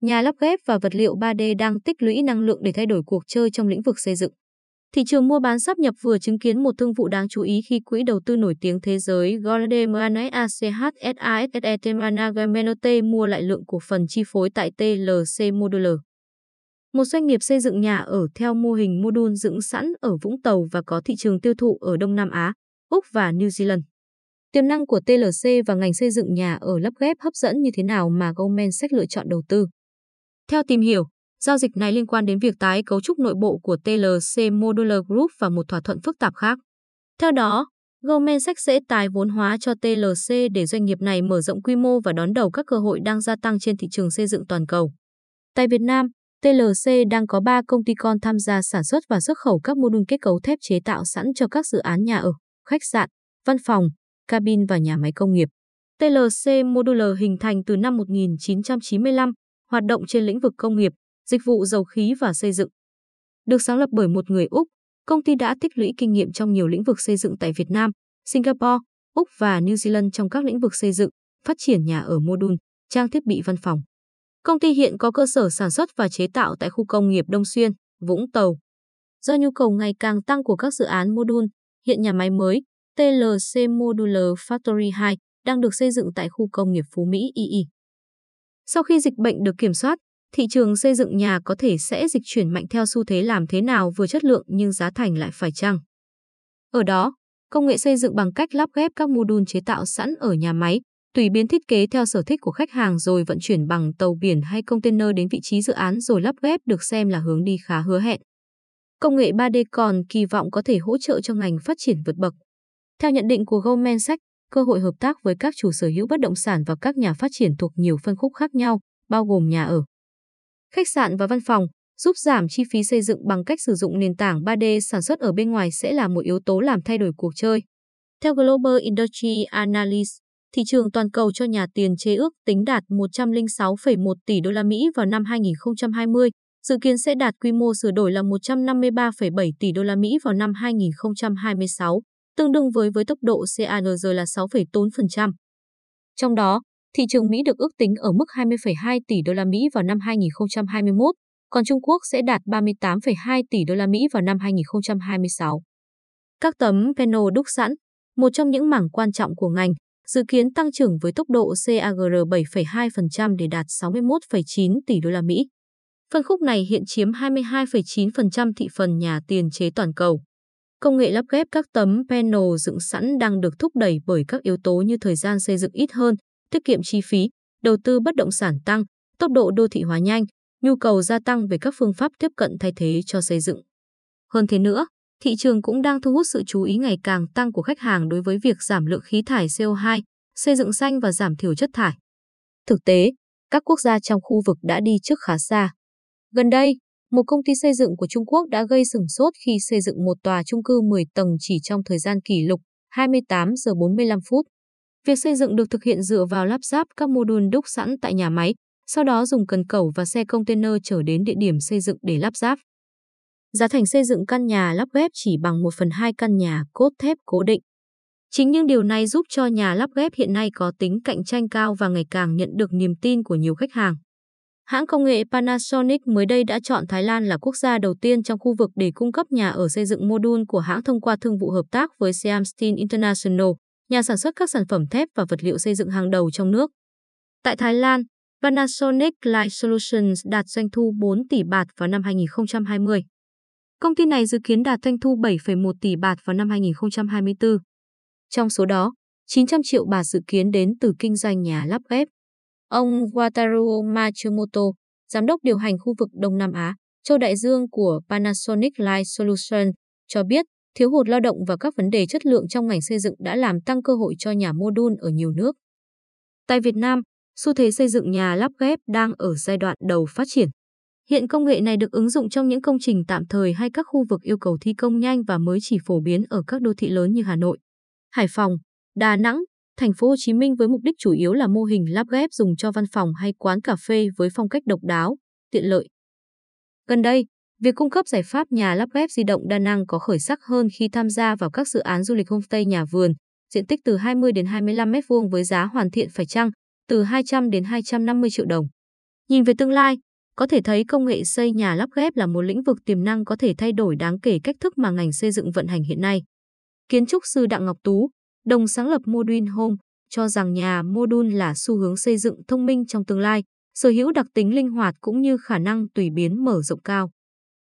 Nhà lắp ghép và vật liệu 3D đang tích lũy năng lượng để thay đổi cuộc chơi trong lĩnh vực xây dựng. Thị trường mua bán sáp nhập vừa chứng kiến một thương vụ đáng chú ý khi quỹ đầu tư nổi tiếng thế giới Goldman Sachs mua lại lượng cổ phần chi phối tại TLC Modular, một doanh nghiệp xây dựng nhà ở theo mô hình Modul dựng sẵn ở Vũng Tàu và có thị trường tiêu thụ ở Đông Nam Á, Úc và New Zealand. Tiềm năng của TLC và ngành xây dựng nhà ở lắp ghép hấp dẫn như thế nào mà Goldman Sachs lựa chọn đầu tư? Theo tìm hiểu, giao dịch này liên quan đến việc tái cấu trúc nội bộ của TLC Modular Group và một thỏa thuận phức tạp khác. Theo đó, Goldman Sachs sẽ tái vốn hóa cho TLC để doanh nghiệp này mở rộng quy mô và đón đầu các cơ hội đang gia tăng trên thị trường xây dựng toàn cầu. Tại Việt Nam, TLC đang có 3 công ty con tham gia sản xuất và xuất khẩu các mô đun kết cấu thép chế tạo sẵn cho các dự án nhà ở, khách sạn, văn phòng, cabin và nhà máy công nghiệp. TLC Modular hình thành từ năm 1995, hoạt động trên lĩnh vực công nghiệp, dịch vụ dầu khí và xây dựng. Được sáng lập bởi một người Úc, công ty đã tích lũy kinh nghiệm trong nhiều lĩnh vực xây dựng tại Việt Nam, Singapore, Úc và New Zealand trong các lĩnh vực xây dựng, phát triển nhà ở Modul, trang thiết bị văn phòng. Công ty hiện có cơ sở sản xuất và chế tạo tại khu công nghiệp Đông Xuyên, Vũng Tàu. Do nhu cầu ngày càng tăng của các dự án Modul, hiện nhà máy mới TLC Modular Factory 2 đang được xây dựng tại khu công nghiệp Phú Mỹ II. Sau khi dịch bệnh được kiểm soát, thị trường xây dựng nhà có thể sẽ dịch chuyển mạnh theo xu thế làm thế nào vừa chất lượng nhưng giá thành lại phải chăng. Ở đó, công nghệ xây dựng bằng cách lắp ghép các Modul chế tạo sẵn ở nhà máy, tùy biến thiết kế theo sở thích của khách hàng rồi vận chuyển bằng tàu biển hay container đến vị trí dự án rồi lắp ghép được xem là hướng đi khá hứa hẹn. Công nghệ 3D còn kỳ vọng có thể hỗ trợ cho ngành phát triển vượt bậc. Theo nhận định của Goldman Sachs, cơ hội hợp tác với các chủ sở hữu bất động sản và các nhà phát triển thuộc nhiều phân khúc khác nhau, bao gồm nhà ở, khách sạn và văn phòng, giúp giảm chi phí xây dựng bằng cách sử dụng nền tảng 3D sản xuất ở bên ngoài sẽ là một yếu tố làm thay đổi cuộc chơi. Theo Global Industry Analyst, thị trường toàn cầu cho nhà tiền chế ước tính đạt 106,1 tỷ đô la Mỹ vào năm 2020, dự kiến sẽ đạt quy mô sửa đổi là 153,7 tỷ đô la Mỹ vào năm 2026, tương đương với tốc độ CAGR là 6,4%. Trong đó, thị trường Mỹ được ước tính ở mức 20,2 tỷ đô la Mỹ vào năm 2021, còn Trung Quốc sẽ đạt 38,2 tỷ đô la Mỹ vào năm 2026. Các tấm panel đúc sẵn, một trong những mảng quan trọng của ngành, dự kiến tăng trưởng với tốc độ CAGR 7,2% để đạt 61,9 tỷ đô la Mỹ. Phân khúc này hiện chiếm 22,9% thị phần nhà tiền chế toàn cầu. Công nghệ lắp ghép các tấm panel dựng sẵn đang được thúc đẩy bởi các yếu tố như thời gian xây dựng ít hơn, tiết kiệm chi phí, đầu tư bất động sản tăng, tốc độ đô thị hóa nhanh, nhu cầu gia tăng về các phương pháp tiếp cận thay thế cho xây dựng. Hơn thế nữa, thị trường cũng đang thu hút sự chú ý ngày càng tăng của khách hàng đối với việc giảm lượng khí thải CO2, xây dựng xanh và giảm thiểu chất thải. Thực tế, các quốc gia trong khu vực đã đi trước khá xa. Gần đây, một công ty xây dựng của Trung Quốc đã gây sửng sốt khi xây dựng một tòa chung cư 10 tầng chỉ trong thời gian kỷ lục 28 giờ 45 phút. Việc xây dựng được thực hiện dựa vào lắp ráp các Modul đúc sẵn tại nhà máy, sau đó dùng cần cẩu và xe container chở đến địa điểm xây dựng để lắp ráp. Giá thành xây dựng căn nhà lắp ghép chỉ bằng 1/2 căn nhà cốt thép cố định. Chính những điều này giúp cho nhà lắp ghép hiện nay có tính cạnh tranh cao và ngày càng nhận được niềm tin của nhiều khách hàng. Hãng công nghệ Panasonic mới đây đã chọn Thái Lan là quốc gia đầu tiên trong khu vực để cung cấp nhà ở xây dựng Modul của hãng thông qua thương vụ hợp tác với Siam Steel International, nhà sản xuất các sản phẩm thép và vật liệu xây dựng hàng đầu trong nước. Tại Thái Lan, Panasonic Life Solutions đạt doanh thu 4 tỷ baht vào năm 2020. Công ty này dự kiến đạt doanh thu 7,1 tỷ baht vào năm 2024. Trong số đó, 900 triệu baht dự kiến đến từ kinh doanh nhà lắp ghép. Ông Wataru Matsumoto, giám đốc điều hành khu vực Đông Nam Á, Châu Đại Dương của Panasonic Life Solutions, cho biết thiếu hụt lao động và các vấn đề chất lượng trong ngành xây dựng đã làm tăng cơ hội cho nhà Modul ở nhiều nước. Tại Việt Nam, xu thế xây dựng nhà lắp ghép đang ở giai đoạn đầu phát triển. Hiện công nghệ này được ứng dụng trong những công trình tạm thời hay các khu vực yêu cầu thi công nhanh và mới chỉ phổ biến ở các đô thị lớn như Hà Nội, Hải Phòng, Đà Nẵng, Thành phố Hồ Chí Minh với mục đích chủ yếu là mô hình lắp ghép dùng cho văn phòng hay quán cà phê với phong cách độc đáo, tiện lợi. Gần đây, việc cung cấp giải pháp nhà lắp ghép di động đa năng có khởi sắc hơn khi tham gia vào các dự án du lịch homestay nhà vườn, diện tích từ 20 đến 25 m2 với giá hoàn thiện phải chăng, từ 200 đến 250 triệu đồng. Nhìn về tương lai, có thể thấy công nghệ xây nhà lắp ghép là một lĩnh vực tiềm năng có thể thay đổi đáng kể cách thức mà ngành xây dựng vận hành hiện nay. Kiến trúc sư Đặng Ngọc Tú Đồng, sáng lập Modul Home, cho rằng nhà Modul là xu hướng xây dựng thông minh trong tương lai, sở hữu đặc tính linh hoạt cũng như khả năng tùy biến mở rộng cao.